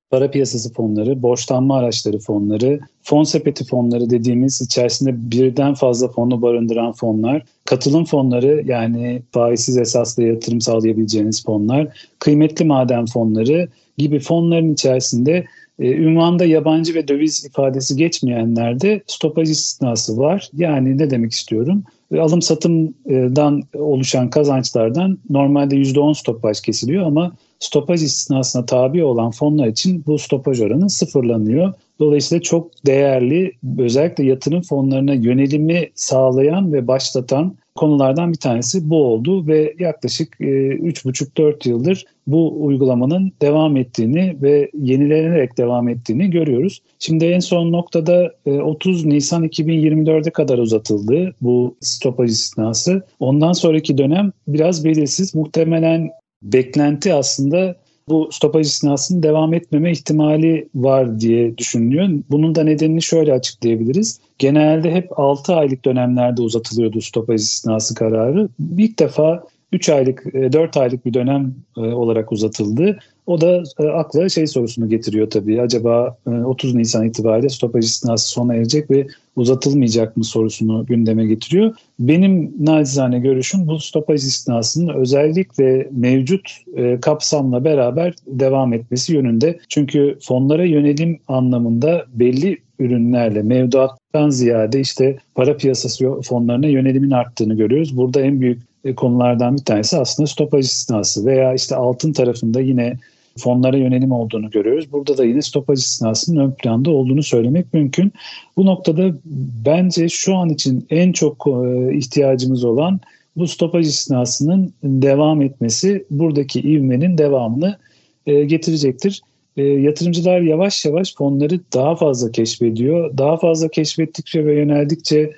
para piyasası fonları, borçlanma araçları fonları, fon sepeti fonları dediğimiz içerisinde birden fazla fonu barındıran fonlar, katılım fonları yani faizsiz esasla yatırım sağlayabileceğiniz fonlar, kıymetli maden fonları gibi fonların içerisinde ünvanda yabancı ve döviz ifadesi geçmeyenlerde stopaj istisnası var. Yani ne demek istiyorum? Alım satımdan oluşan kazançlardan normalde %10 stopaj kesiliyor ama stopaj istisnasına tabi olan fonlar için bu stopaj oranı sıfırlanıyor. Dolayısıyla çok değerli, özellikle yatırım fonlarına yönelimi sağlayan ve başlatan konulardan bir tanesi bu oldu ve yaklaşık 3,5-4 yıldır bu uygulamanın devam ettiğini ve yenilenerek devam ettiğini görüyoruz. Şimdi en son noktada 30 Nisan 2024'e kadar uzatıldı bu stopaj istisnası. Ondan sonraki dönem biraz belirsiz. Muhtemelen beklenti aslında bu stopaj istisnasının devam etmeme ihtimali var diye düşünülüyor. Bunun da nedenini şöyle açıklayabiliriz. Genelde hep 6 aylık dönemlerde uzatılıyordu stopaj istisnası kararı. İlk defa 3 aylık, 4 aylık bir dönem olarak uzatıldı. O da akla sorusunu getiriyor tabii. Acaba 30 Nisan itibariyle stopaj istisnası sona erecek ve uzatılmayacak mı sorusunu gündeme getiriyor. Benim nacizane görüşüm bu stopaj istisnasının özellikle mevcut kapsamla beraber devam etmesi yönünde. Çünkü fonlara yönelim anlamında belli ürünlerle mevduattan ziyade işte para piyasası fonlarına yönelimin arttığını görüyoruz. Burada en büyük konulardan bir tanesi aslında stopaj istisnası veya işte altın tarafında yine fonlara yönelim olduğunu görüyoruz. Burada da yine stopaj istisnasının ön planda olduğunu söylemek mümkün. Bu noktada bence şu an için en çok ihtiyacımız olan bu stopaj istisnasının devam etmesi, buradaki ivmenin devamını getirecektir. Yatırımcılar yavaş yavaş fonları daha fazla keşfediyor. Daha fazla keşfettikçe ve yöneldikçe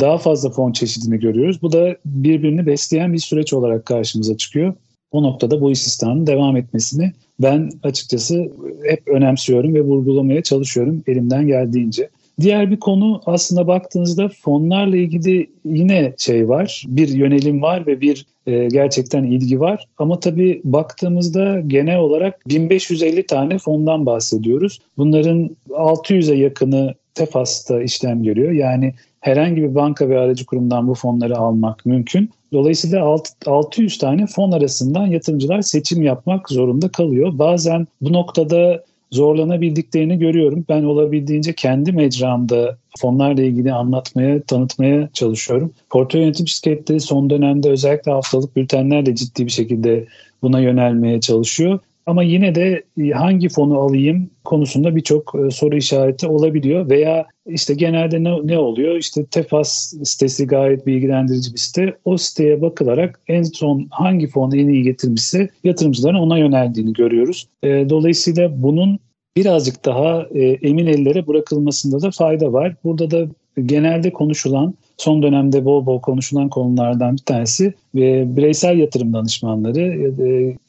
daha fazla fon çeşidini görüyoruz. Bu da birbirini besleyen bir süreç olarak karşımıza çıkıyor. O noktada bu istisnanın devam etmesini ben açıkçası hep önemsiyorum ve vurgulamaya çalışıyorum elimden geldiğince. Diğer bir konu aslında baktığınızda fonlarla ilgili yine var. Bir yönelim var ve bir gerçekten ilgi var. Ama tabii baktığımızda genel olarak 1550 tane fondan bahsediyoruz. Bunların 600'e yakını TEFAS'ta işlem görüyor. Yani herhangi bir banka ve aracı kurumdan bu fonları almak mümkün. Dolayısıyla 600 tane fon arasından yatırımcılar seçim yapmak zorunda kalıyor. Bazen bu noktada zorlanabildiklerini görüyorum. Ben olabildiğince kendi mecramda fonlarla ilgili anlatmaya, tanıtmaya çalışıyorum. Portföy yönetim şirketleri son dönemde özellikle haftalık bültenlerle ciddi bir şekilde buna yönelmeye çalışıyor. Ama yine de hangi fonu alayım konusunda birçok soru işareti olabiliyor. Veya işte genelde ne oluyor? İşte TEFAS sitesi gayet bilgilendirici bir site. O siteye bakılarak en son hangi fonu en iyi getirmişse yatırımcıların ona yöneldiğini görüyoruz. Dolayısıyla bunun birazcık daha emin ellere bırakılmasında da fayda var. Burada da genelde konuşulan, son dönemde bol bol konuşulan konulardan bir tanesi bireysel yatırım danışmanları,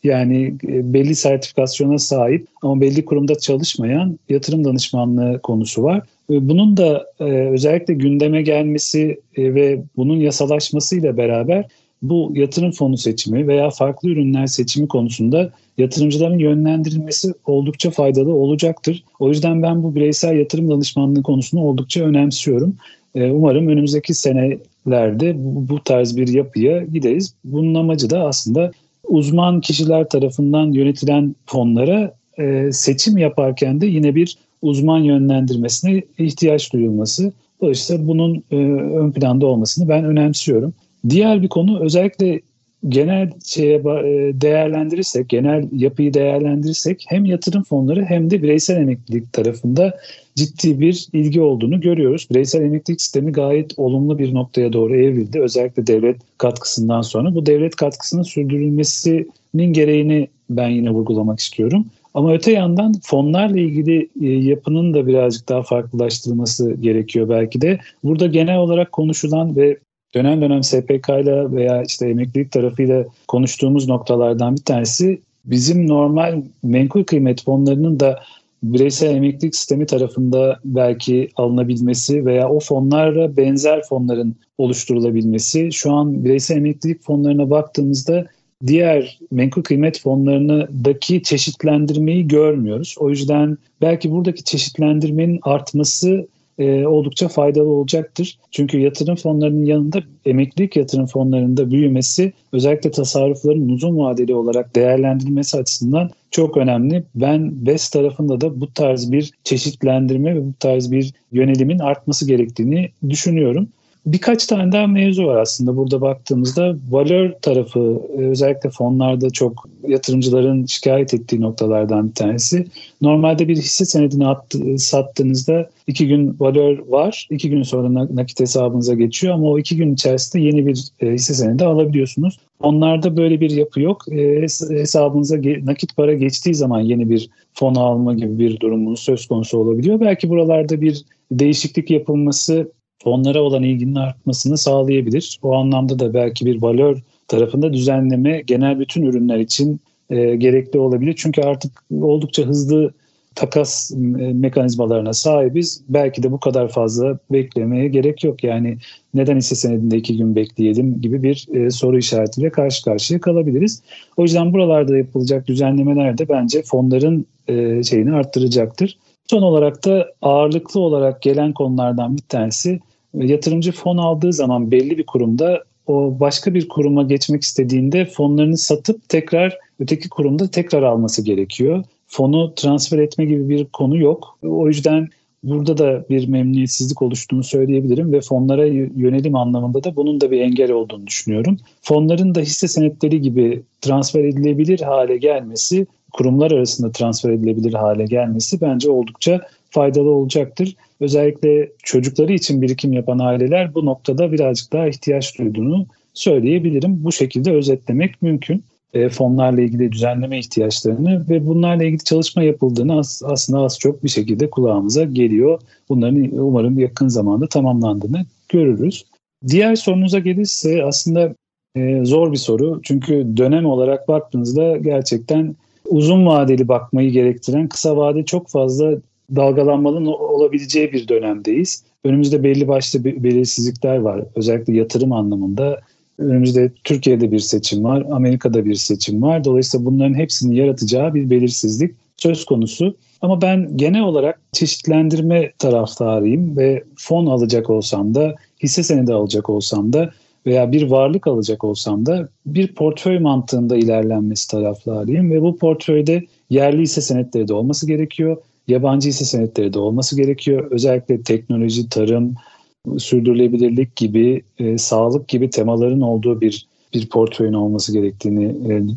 yani belli sertifikasyona sahip ama belli kurumda çalışmayan yatırım danışmanlığı konusu var. Bunun da özellikle gündeme gelmesi ve bunun yasalaşmasıyla beraber bu yatırım fonu seçimi veya farklı ürünler seçimi konusunda yatırımcıların yönlendirilmesi oldukça faydalı olacaktır. O yüzden ben bu bireysel yatırım danışmanlığı konusunu oldukça önemsiyorum. Umarım önümüzdeki senelerde bu tarz bir yapıya gideriz. Bunun amacı da aslında uzman kişiler tarafından yönetilen fonlara seçim yaparken de yine bir uzman yönlendirmesine ihtiyaç duyulması. Dolayısıyla bunun ön planda olmasını ben önemsiyorum. Diğer bir konu, özellikle genel değerlendirirsek, genel yapıyı değerlendirirsek hem yatırım fonları hem de bireysel emeklilik tarafında ciddi bir ilgi olduğunu görüyoruz. Bireysel emeklilik sistemi gayet olumlu bir noktaya doğru evrildi. Özellikle devlet katkısından sonra bu devlet katkısının sürdürülmesinin gereğini ben yine vurgulamak istiyorum. Ama öte yandan fonlarla ilgili yapının da birazcık daha farklılaştırılması gerekiyor belki de. Burada genel olarak konuşulan ve dönem dönem SPK'yla veya işte emeklilik tarafıyla konuştuğumuz noktalardan bir tanesi, bizim normal menkul kıymet fonlarının da bireysel emeklilik sistemi tarafında belki alınabilmesi veya o fonlara benzer fonların oluşturulabilmesi. Şu an bireysel emeklilik fonlarına baktığımızda diğer menkul kıymet fonlarındaki çeşitlendirmeyi görmüyoruz. O yüzden belki buradaki çeşitlendirmenin artması oldukça faydalı olacaktır. Çünkü yatırım fonlarının yanında emeklilik yatırım fonlarında büyümesi, özellikle tasarrufların uzun vadeli olarak değerlendirilmesi açısından çok önemli. Ben BES tarafında da bu tarz bir çeşitlendirme ve bu tarz bir yönelimin artması gerektiğini düşünüyorum. Birkaç tane daha mevzu var aslında burada baktığımızda. Valör tarafı özellikle fonlarda çok yatırımcıların şikayet ettiği noktalardan bir tanesi. Normalde bir hisse senedini sattığınızda 2 gün valör var, 2 gün sonra nakit hesabınıza geçiyor ama o 2 gün içerisinde yeni bir hisse senedi alabiliyorsunuz. Onlarda böyle bir yapı yok. Hesabınıza nakit para geçtiği zaman yeni bir fon alma gibi bir durumunuz söz konusu olabiliyor. Belki buralarda bir değişiklik yapılması fonlara olan ilginin artmasını sağlayabilir. O anlamda da belki bir valör tarafında düzenleme genel bütün ürünler için gerekli olabilir. Çünkü artık oldukça hızlı takas mekanizmalarına sahibiz. Belki de bu kadar fazla beklemeye gerek yok. Yani neden hisse senedinde 2 gün bekleyelim gibi bir soru işaretiyle karşı karşıya kalabiliriz. O yüzden buralarda yapılacak düzenlemeler de bence fonların şeyini arttıracaktır. Son olarak da ağırlıklı olarak gelen konulardan bir tanesi, yatırımcı fon aldığı zaman belli bir kurumda, o başka bir kuruma geçmek istediğinde fonlarını satıp tekrar öteki kurumda tekrar alması gerekiyor. Fonu transfer etme gibi bir konu yok. O yüzden burada da bir memnuniyetsizlik oluştuğunu söyleyebilirim ve fonlara yönelim anlamında da bunun da bir engel olduğunu düşünüyorum. Fonların da hisse senetleri gibi transfer edilebilir hale gelmesi, kurumlar arasında transfer edilebilir hale gelmesi bence oldukça faydalı olacaktır. Özellikle çocukları için birikim yapan aileler bu noktada birazcık daha ihtiyaç duyduğunu söyleyebilirim. Bu şekilde özetlemek mümkün. Fonlarla ilgili düzenleme ihtiyaçlarını ve bunlarla ilgili çalışma yapıldığını aslında az çok bir şekilde kulağımıza geliyor. Bunların umarım yakın zamanda tamamlandığını görürüz. Diğer sorunuza gelirse aslında zor bir soru. Çünkü dönem olarak baktığınızda gerçekten uzun vadeli bakmayı gerektiren, kısa vade çok fazla dalgalanmanın olabileceği bir dönemdeyiz. Önümüzde belli başlı belirsizlikler var. Özellikle yatırım anlamında önümüzde Türkiye'de bir seçim var, Amerika'da bir seçim var. Dolayısıyla bunların hepsini yaratacağı bir belirsizlik söz konusu. Ama ben genel olarak çeşitlendirme taraftarıyım ve fon alacak olsam da, hisse senedi alacak olsam da veya bir varlık alacak olsam da bir portföy mantığında ilerlenmesi taraftarıyım ve bu portföyde yerli hisse senetleri de olması gerekiyor, yabancı hisse senetleri de olması gerekiyor. Özellikle teknoloji, tarım, sürdürülebilirlik gibi, sağlık gibi temaların olduğu bir bir portföyün olması gerektiğini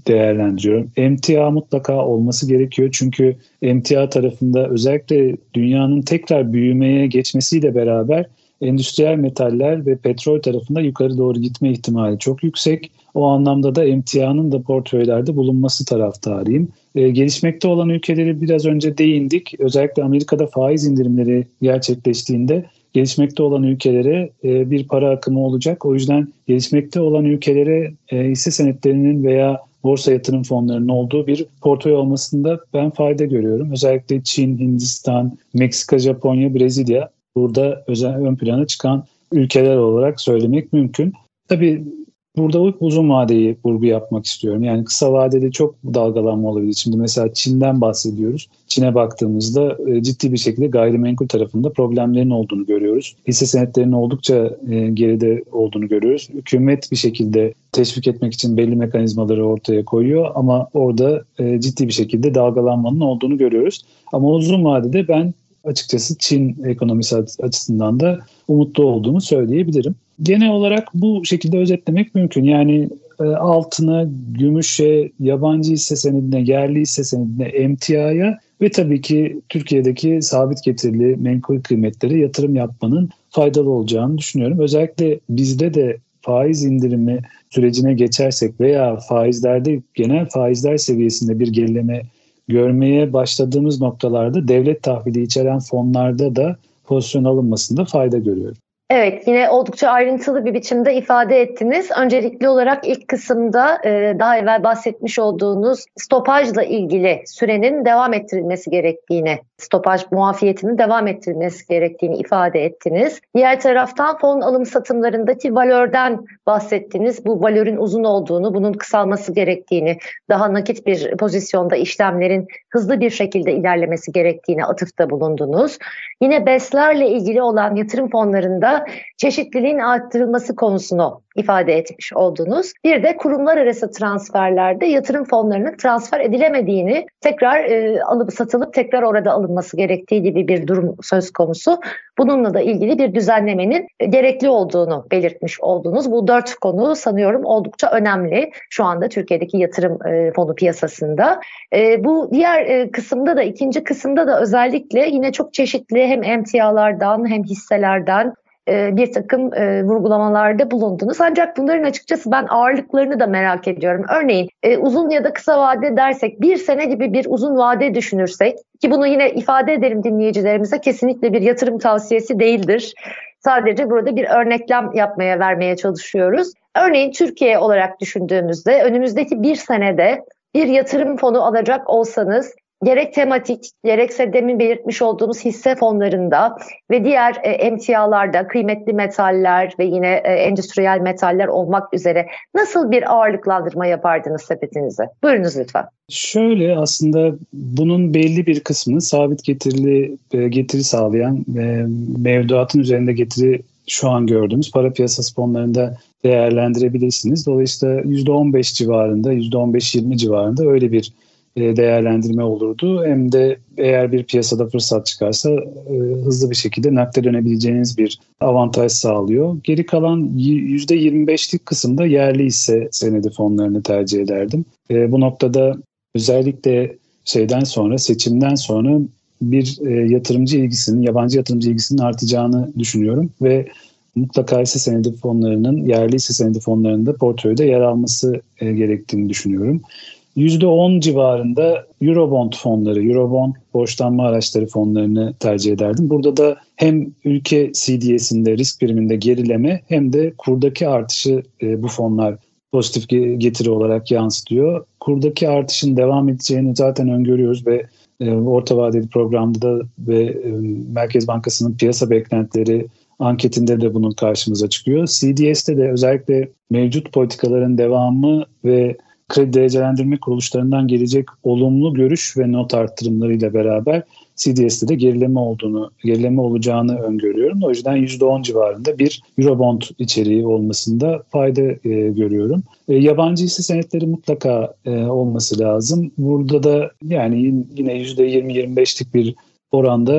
değerlendiriyorum. MTA mutlaka olması gerekiyor çünkü MTA tarafında özellikle dünyanın tekrar büyümeye geçmesiyle beraber endüstriyel metaller ve petrol tarafında yukarı doğru gitme ihtimali çok yüksek. O anlamda da emtianın da portföylerde bulunması taraftarıyım. Gelişmekte olan ülkeleri biraz önce değindik. Özellikle Amerika'da faiz indirimleri gerçekleştiğinde gelişmekte olan ülkelere bir para akımı olacak. O yüzden gelişmekte olan ülkelere hisse senetlerinin veya borsa yatırım fonlarının olduğu bir portföy olmasında ben fayda görüyorum. Özellikle Çin, Hindistan, Meksika, Japonya, Brezilya burada ön plana çıkan ülkeler olarak söylemek mümkün. Tabii burada uzun vadeyi vurgu yapmak istiyorum. Yani kısa vadede çok dalgalanma olabilir. Şimdi mesela Çin'den bahsediyoruz. Çin'e baktığımızda ciddi bir şekilde gayrimenkul tarafında problemlerin olduğunu görüyoruz. Hisse senetlerinin oldukça geride olduğunu görüyoruz. Hükümet bir şekilde teşvik etmek için belli mekanizmaları ortaya koyuyor ama orada ciddi bir şekilde dalgalanmanın olduğunu görüyoruz. Ama uzun vadede ben açıkçası Çin ekonomisi açısından da umutlu olduğumu söyleyebilirim. Genel olarak bu şekilde özetlemek mümkün. Yani altına, gümüşe, yabancı hisse senedine, yerli hisse senedine, emtiaya ve tabii ki Türkiye'deki sabit getirili menkul kıymetlere yatırım yapmanın faydalı olacağını düşünüyorum. Özellikle bizde de faiz indirimi sürecine geçersek veya faizlerde genel faizler seviyesinde bir gerileme görmeye başladığımız noktalarda devlet tahvili içeren fonlarda da pozisyon alınmasında fayda görüyorum. Evet, yine oldukça ayrıntılı bir biçimde ifade ettiniz. Öncelikli olarak ilk kısımda daha evvel bahsetmiş olduğunuz stopajla ilgili sürenin devam ettirilmesi gerektiğini, stopaj muafiyetinin devam ettirilmesi gerektiğini ifade ettiniz. Diğer taraftan fon alım satımlarındaki valörden bahsettiniz. Bu valörün uzun olduğunu, bunun kısalması gerektiğini, daha nakit bir pozisyonda işlemlerin hızlı bir şekilde ilerlemesi gerektiğini atıfta bulundunuz. Yine BES'lerle ilgili olan yatırım fonlarında çeşitliliğin arttırılması konusunu ifade etmiş oldunuz. Bir de kurumlar arası transferlerde yatırım fonlarının transfer edilemediğini, tekrar alıp satılıp tekrar orada alınması gerektiği gibi bir durum söz konusu. Bununla da ilgili bir düzenlemenin gerekli olduğunu belirtmiş oldunuz. Bu dört konu sanıyorum oldukça önemli şu anda Türkiye'deki yatırım fonu piyasasında. Bu diğer kısımda da, ikinci kısımda da özellikle yine çok çeşitli hem emtialardan hem hisselerden bir takım vurgulamalarda bulundunuz. Ancak bunların açıkçası ben ağırlıklarını da merak ediyorum. Örneğin uzun ya da kısa vade dersek, bir sene gibi bir uzun vade düşünürsek, ki bunu yine ifade edelim dinleyicilerimize, kesinlikle bir yatırım tavsiyesi değildir. Sadece burada bir örneklem yapmaya, vermeye çalışıyoruz. Örneğin Türkiye olarak düşündüğümüzde önümüzdeki bir senede bir yatırım fonu alacak olsanız, gerek tematik, gerekse demin belirtmiş olduğumuz hisse fonlarında ve diğer emtialarda kıymetli metaller ve yine endüstriyel metaller olmak üzere nasıl bir ağırlıklandırma yapardınız sepetinize? Buyurunuz lütfen. Şöyle, aslında bunun belli bir kısmını sabit getiri sağlayan mevduatın üzerinde getiri şu an gördüğümüz para piyasası fonlarında değerlendirebilirsiniz. Dolayısıyla %15 civarında, %15-20 civarında öyle bir değerlendirme olurdu. Hem de eğer bir piyasada fırsat çıkarsa hızlı bir şekilde nakde dönebileceğiniz bir avantaj sağlıyor. Geri kalan %25'lik kısımda yerli hisse senedi fonlarını tercih ederdim. Bu noktada özellikle seçimden sonra bir yabancı yatırımcı ilgisinin artacağını düşünüyorum ve mutlaka hisse senedi fonlarının, yerli hisse senedi fonlarının da portföyde yer alması gerektiğini düşünüyorum. %10 civarında Eurobond fonları, Eurobond borçlanma araçları fonlarını tercih ederdim. Burada da hem ülke CDS'inde, risk priminde gerileme hem de kurdaki artışı bu fonlar pozitif getiri olarak yansıtıyor. Kurdaki artışın devam edeceğini zaten öngörüyoruz ve orta vadeli programda da ve Merkez Bankası'nın piyasa beklentileri anketinde de bunun karşımıza çıkıyor. CDS'te de özellikle mevcut politikaların devamı ve kredi derecelendirme kuruluşlarından gelecek olumlu görüş ve not arttırımlarıyla beraber CDS'de de gerileme olacağını öngörüyorum. O yüzden %10 civarında bir Eurobond içeriği olmasında fayda görüyorum. Yabancı hisse senetleri mutlaka olması lazım. Burada da yani yine %20-25'lik bir oranda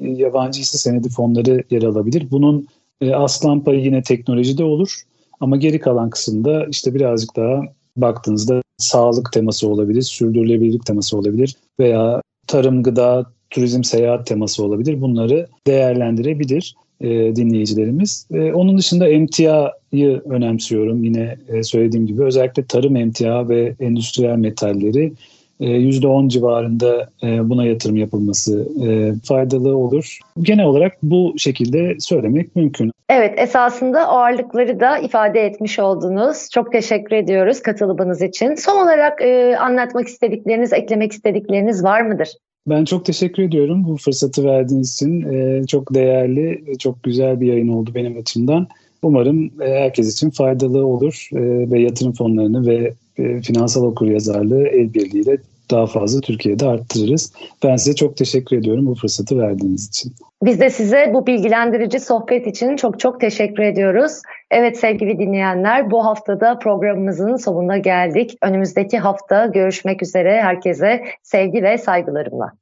yabancı hisse senedi fonları yer alabilir. Bunun aslan payı yine teknolojide olur. Ama geri kalan kısımda işte birazcık daha baktığınızda sağlık teması olabilir, sürdürülebilirlik teması olabilir veya tarım, gıda, turizm, seyahat teması olabilir. Bunları değerlendirebilir dinleyicilerimiz. Onun dışında emtiayı önemsiyorum. Yine söylediğim gibi özellikle tarım emtia ve endüstriyel metalleri %10 civarında buna yatırım yapılması faydalı olur. Genel olarak bu şekilde söylemek mümkün. Evet, esasında ağırlıkları da ifade etmiş oldunuz. Çok teşekkür ediyoruz katılımınız için. Son olarak anlatmak istedikleriniz, eklemek istedikleriniz var mıdır? Ben çok teşekkür ediyorum bu fırsatı verdiğiniz için. Çok değerli, çok güzel bir yayın oldu benim açımdan. Umarım herkes için faydalı olur ve yatırım fonlarını ve finansal okuryazarlığı el birliğiyle daha fazla Türkiye'de arttırırız. Ben size çok teşekkür ediyorum bu fırsatı verdiğiniz için. Biz de size bu bilgilendirici sohbet için çok çok teşekkür ediyoruz. Evet sevgili dinleyenler, bu haftada programımızın sonuna geldik. Önümüzdeki hafta görüşmek üzere, herkese sevgi ve saygılarımla.